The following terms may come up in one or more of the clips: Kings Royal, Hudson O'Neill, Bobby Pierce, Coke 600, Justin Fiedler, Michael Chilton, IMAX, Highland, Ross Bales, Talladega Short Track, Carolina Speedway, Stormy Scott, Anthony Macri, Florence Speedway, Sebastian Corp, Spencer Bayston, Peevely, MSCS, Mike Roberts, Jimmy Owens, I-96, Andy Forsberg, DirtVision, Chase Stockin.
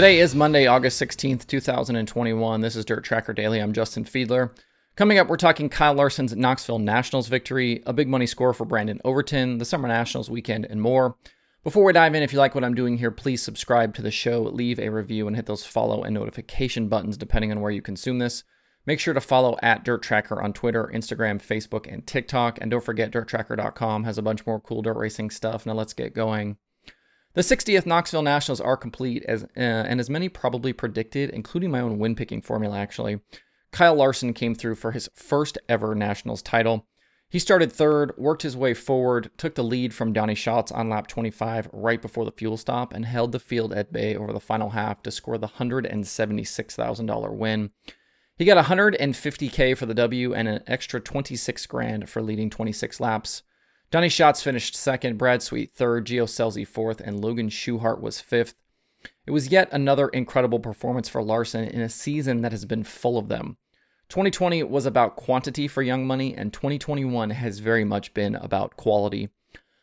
Today is Monday, August 16th, 2021. This is Dirt Tracker Daily. I'm Justin Fiedler. Coming up, we're talking Kyle Larson's Knoxville Nationals victory, a big money score for Brandon Overton, the Summer Nationals weekend, and more. Before we dive in, if you like what I'm doing here, please subscribe to the show, leave a review, and hit those follow and notification buttons depending on where you consume this. Make sure to follow at Dirt Tracker on Twitter, Instagram, Facebook, and TikTok. And don't forget, DirtTracker.com has a bunch more cool dirt racing stuff. Now let's get going. The 60th Knoxville Nationals are complete, as many probably predicted, including my own win-picking formula, actually. Kyle Larson came through for his first ever Nationals title. He started third, worked his way forward, took the lead from Donnie Schatz on lap 25 right before the fuel stop, and held the field at bay over the final half to score the $176,000 win. He got $150K for the W and an extra $26,000 for leading 26 laps. Donnie Schatz finished second, Brad Sweet third, Gio Scelzi fourth, and Logan Schuchart was fifth. It was yet another incredible performance for Larson in a season that has been full of them. 2020 was about quantity for Young Money, and 2021 has very much been about quality.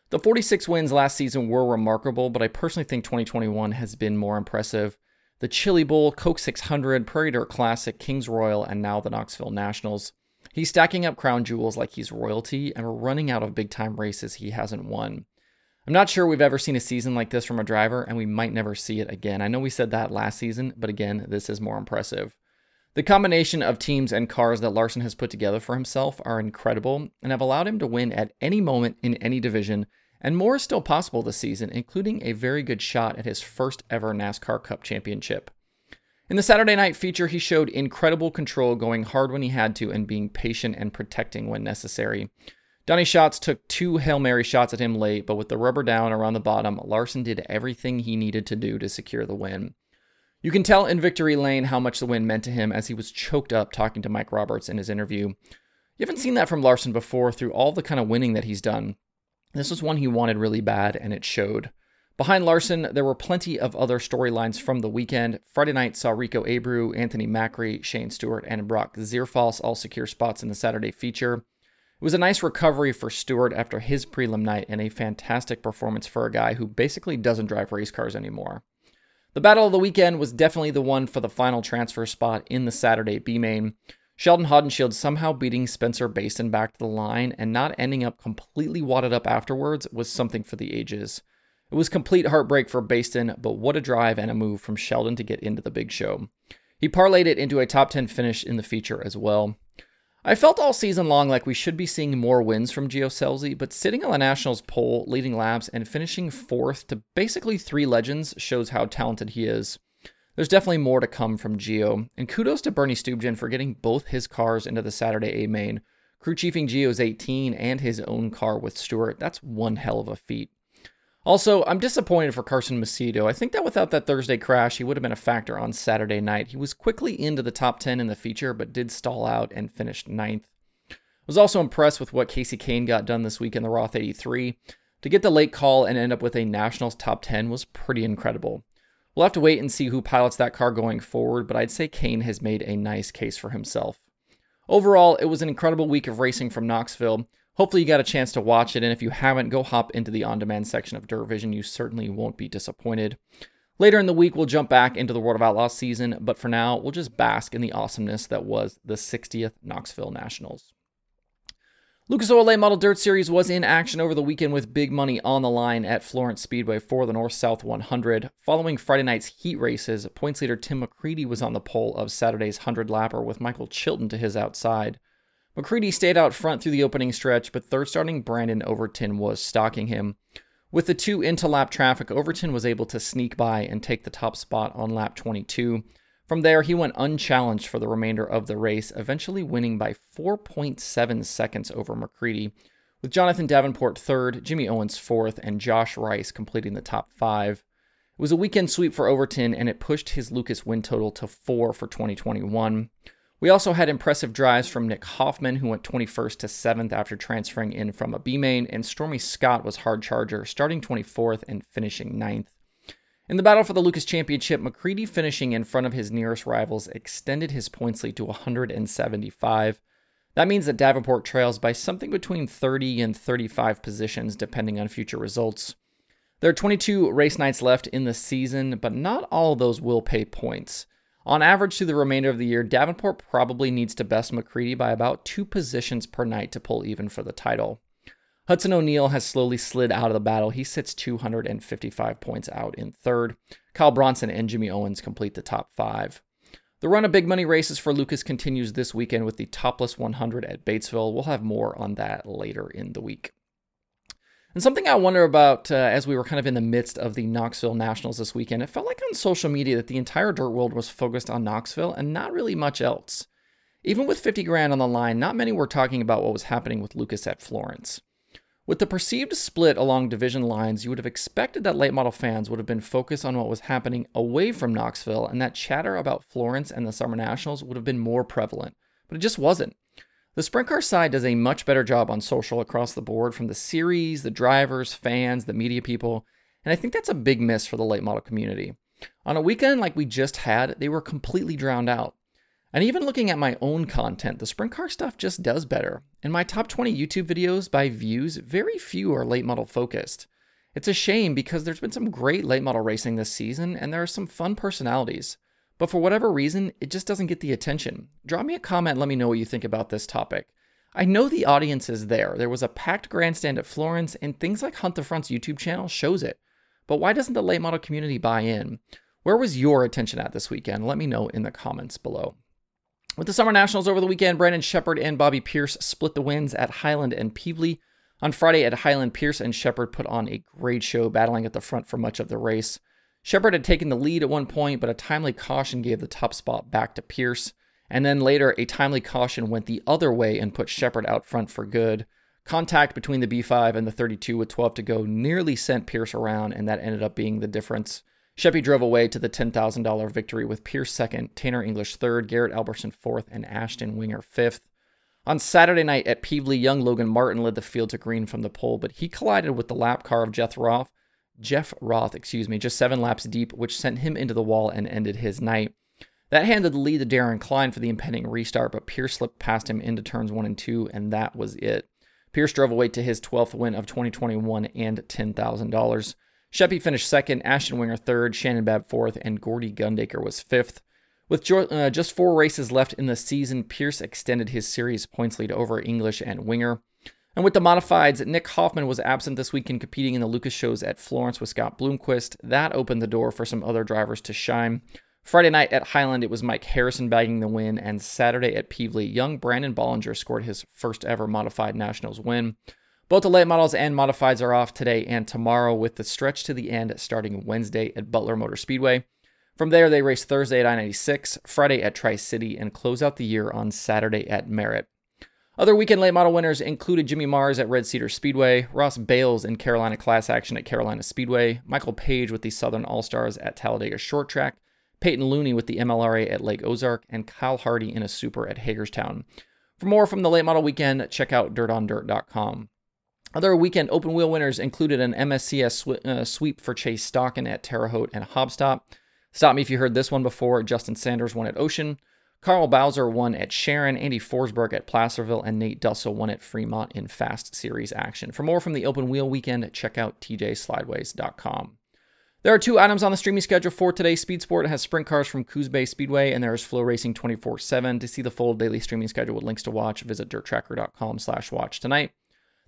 The 46 wins last season were remarkable, but I personally think 2021 has been more impressive. The Chili Bowl, Coke 600, Prairie Dirt Classic, Kings Royal, and now the Knoxville Nationals. He's stacking up crown jewels like he's royalty, and we're running out of big-time races he hasn't won. I'm not sure we've ever seen a season like this from a driver, and we might never see it again. I know we said that last season, but again, this is more impressive. The combination of teams and cars that Larson has put together for himself are incredible and have allowed him to win at any moment in any division, and more is still possible this season, including a very good shot at his first ever NASCAR Cup championship. In the Saturday night feature, he showed incredible control, going hard when he had to and being patient and protecting when necessary. Donnie Schatz took two Hail Mary shots at him late, but with the rubber down around the bottom, Larson did everything he needed to do to secure the win. You can tell in victory lane how much the win meant to him, as he was choked up talking to Mike Roberts in his interview. You haven't seen that from Larson before through all the kind of winning that he's done. This was one he wanted really bad, and it showed. Behind Larson, there were plenty of other storylines from the weekend. Friday night saw Rico Abreu, Anthony Macri, Shane Stewart, and Brock Zearfoss all secure spots in the Saturday feature. It was a nice recovery for Stewart after his prelim night and a fantastic performance for a guy who basically doesn't drive race cars anymore. The battle of the weekend was definitely the one for the final transfer spot in the Saturday B-Main. Sheldon Haudenschild somehow beating Spencer Bayston back to the line and not ending up completely wadded up afterwards was something for the ages. It was complete heartbreak for Bayston, but what a drive and a move from Sheldon to get into the big show. He parlayed it into a top 10 finish in the feature as well. I felt all season long like we should be seeing more wins from Gio Scelzi, but sitting on the Nationals pole, leading laps, and finishing fourth to basically three legends shows how talented he is. There's definitely more to come from Gio, and kudos to Bernie Stubgen for getting both his cars into the Saturday A-Main, crew-chiefing Gio's 18 and his own car with Stewart. That's one hell of a feat. Also, I'm disappointed for Carson Macedo. I think that without that Thursday crash, he would have been a factor on Saturday night. He was quickly into the top 10 in the feature, but did stall out and finished 9th. I was also impressed with what Casey Kane got done this week in the Roth 83. To get the late call and end up with a Nationals top 10 was pretty incredible. We'll have to wait and see who pilots that car going forward, but I'd say Kane has made a nice case for himself. Overall, it was an incredible week of racing from Knoxville. Hopefully you got a chance to watch it, and if you haven't, go hop into the on-demand section of DirtVision. You certainly won't be disappointed. Later in the week, we'll jump back into the World of Outlaws season, but for now, we'll just bask in the awesomeness that was the 60th Knoxville Nationals. Lucas Oil Late Model Dirt Series was in action over the weekend with big money on the line at Florence Speedway for the North-South 100. Following Friday night's heat races, points leader Tim McCready was on the pole of Saturday's 100-lapper with Michael Chilton to his outside. McCready stayed out front through the opening stretch, but third-starting Brandon Overton was stalking him. With the two into lap traffic, Overton was able to sneak by and take the top spot on lap 22. From there, he went unchallenged for the remainder of the race, eventually winning by 4.7 seconds over McCready, with Jonathan Davenport third, Jimmy Owens fourth, and Josh Rice completing the top five. It was a weekend sweep for Overton, and it pushed his Lucas win total to 4 for 2021. We also had impressive drives from Nick Hoffman, who went 21st to 7th after transferring in from a B-Main, and Stormy Scott was hard charger, starting 24th and finishing 9th. In the battle for the Lucas Championship, McCready finishing in front of his nearest rivals extended his points lead to 175. That means that Davenport trails by something between 30 and 35 positions, depending on future results. There are 22 race nights left in the season, but not all of those will pay points. On average through the remainder of the year, Davenport probably needs to best McCready by about 2 positions per night to pull even for the title. Hudson O'Neill has slowly slid out of the battle. He sits 255 points out in third. Kyle Bronson and Jimmy Owens complete the top 5. The run of big money races for Lucas continues this weekend with the Topless 100 at Batesville. We'll have more on that later in the week. And something I wonder about as we were kind of in the midst of the Knoxville Nationals this weekend, it felt like on social media that the entire dirt world was focused on Knoxville and not really much else. Even with $50,000 on the line, not many were talking about what was happening with Lucas at Florence. With the perceived split along division lines, you would have expected that late model fans would have been focused on what was happening away from Knoxville, and that chatter about Florence and the Summer Nationals would have been more prevalent, but it just wasn't. The sprint car side does a much better job on social across the board, from the series, the drivers, fans, the media people, and I think that's a big miss for the late model community. On a weekend like we just had, they were completely drowned out. And even looking at my own content, the sprint car stuff just does better. In my top 20 YouTube videos by views, very few are late model focused. It's a shame because there's been some great late model racing this season and there are some fun personalities. But for whatever reason, it just doesn't get the attention. Drop me a comment, let me know what you think about this topic. I know the audience is there. There was a packed grandstand at Florence and things like Hunt the Front's YouTube channel shows it. But why doesn't the late model community buy in? Where was your attention at this weekend? Let me know in the comments below. With the Summer Nationals over the weekend, Brandon Sheppard and Bobby Pierce split the wins at Highland and Peevely. On Friday at Highland, Pierce and Sheppard put on a great show, battling at the front for much of the race. Sheppard had taken the lead at one point, but a timely caution gave the top spot back to Pierce. And then later, a timely caution went the other way and put Sheppard out front for good. Contact between the B5 and the 32 with 12 to go nearly sent Pierce around, and that ended up being the difference. Sheppy drove away to the $10,000 victory with Pierce 2nd, Tanner English 3rd, Garrett Albertson 4th, and Ashton Winger 5th. On Saturday night at Peevely, young Logan Martin led the field to green from the pole, but he collided with the lap car of Jeff Roth, just 7 laps deep, which sent him into the wall and ended his night. That handed the lead to Darren Klein for the impending restart, but Pierce slipped past him into turns 1 and 2, and that was it. Pierce drove away to his 12th win of 2021 and $10,000. Sheppy finished 2nd, Ashton Winger 3rd, Shannon Babb 4th, and Gordy Gundaker was 5th. With just 4 races left in the season, Pierce extended his series points lead over English and Winger. And with the modifieds, Nick Hoffman was absent this weekend competing in the Lucas shows at Florence with Scott Bloomquist. That opened the door for some other drivers to shine. Friday night at Highland, it was Mike Harrison bagging the win, and Saturday at Peevely, young Brandon Bollinger scored his first ever modified Nationals win. Both the late models and modifieds are off today and tomorrow, with the stretch to the end starting Wednesday at Butler Motor Speedway. From there, they race Thursday at I-96, Friday at Tri-City, and close out the year on Saturday at Merritt. Other weekend late model winners included Jimmy Mars at Red Cedar Speedway, Ross Bales in Carolina Class Action at Carolina Speedway, Michael Page with the Southern All-Stars at Talladega Short Track, Peyton Looney with the MLRA at Lake Ozark, and Kyle Hardy in a Super at Hagerstown. For more from the late model weekend, check out dirtondirt.com. Other weekend open wheel winners included an MSCS sweep for Chase Stockin at Terre Haute and Hobstop. Stop me if you heard this one before. Justin Sanders won at Ocean. Carl Bowser won at Sharon. Andy Forsberg at Placerville. And Nate Dussel won at Fremont in Fast Series action. For more from the open wheel weekend, check out tjslideways.com. There are 2 items on the streaming schedule for today. Speed Sport has sprint cars from Coos Bay Speedway, and there is Flow Racing 24/7. To see the full daily streaming schedule with links to watch, visit dirttracker.com/watch tonight.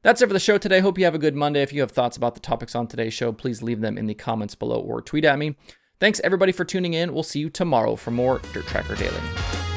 That's it for the show today. Hope you have a good Monday. If you have thoughts about the topics on today's show, please leave them in the comments below or tweet at me. Thanks everybody for tuning in. We'll see you tomorrow for more Dirt Tracker Daily.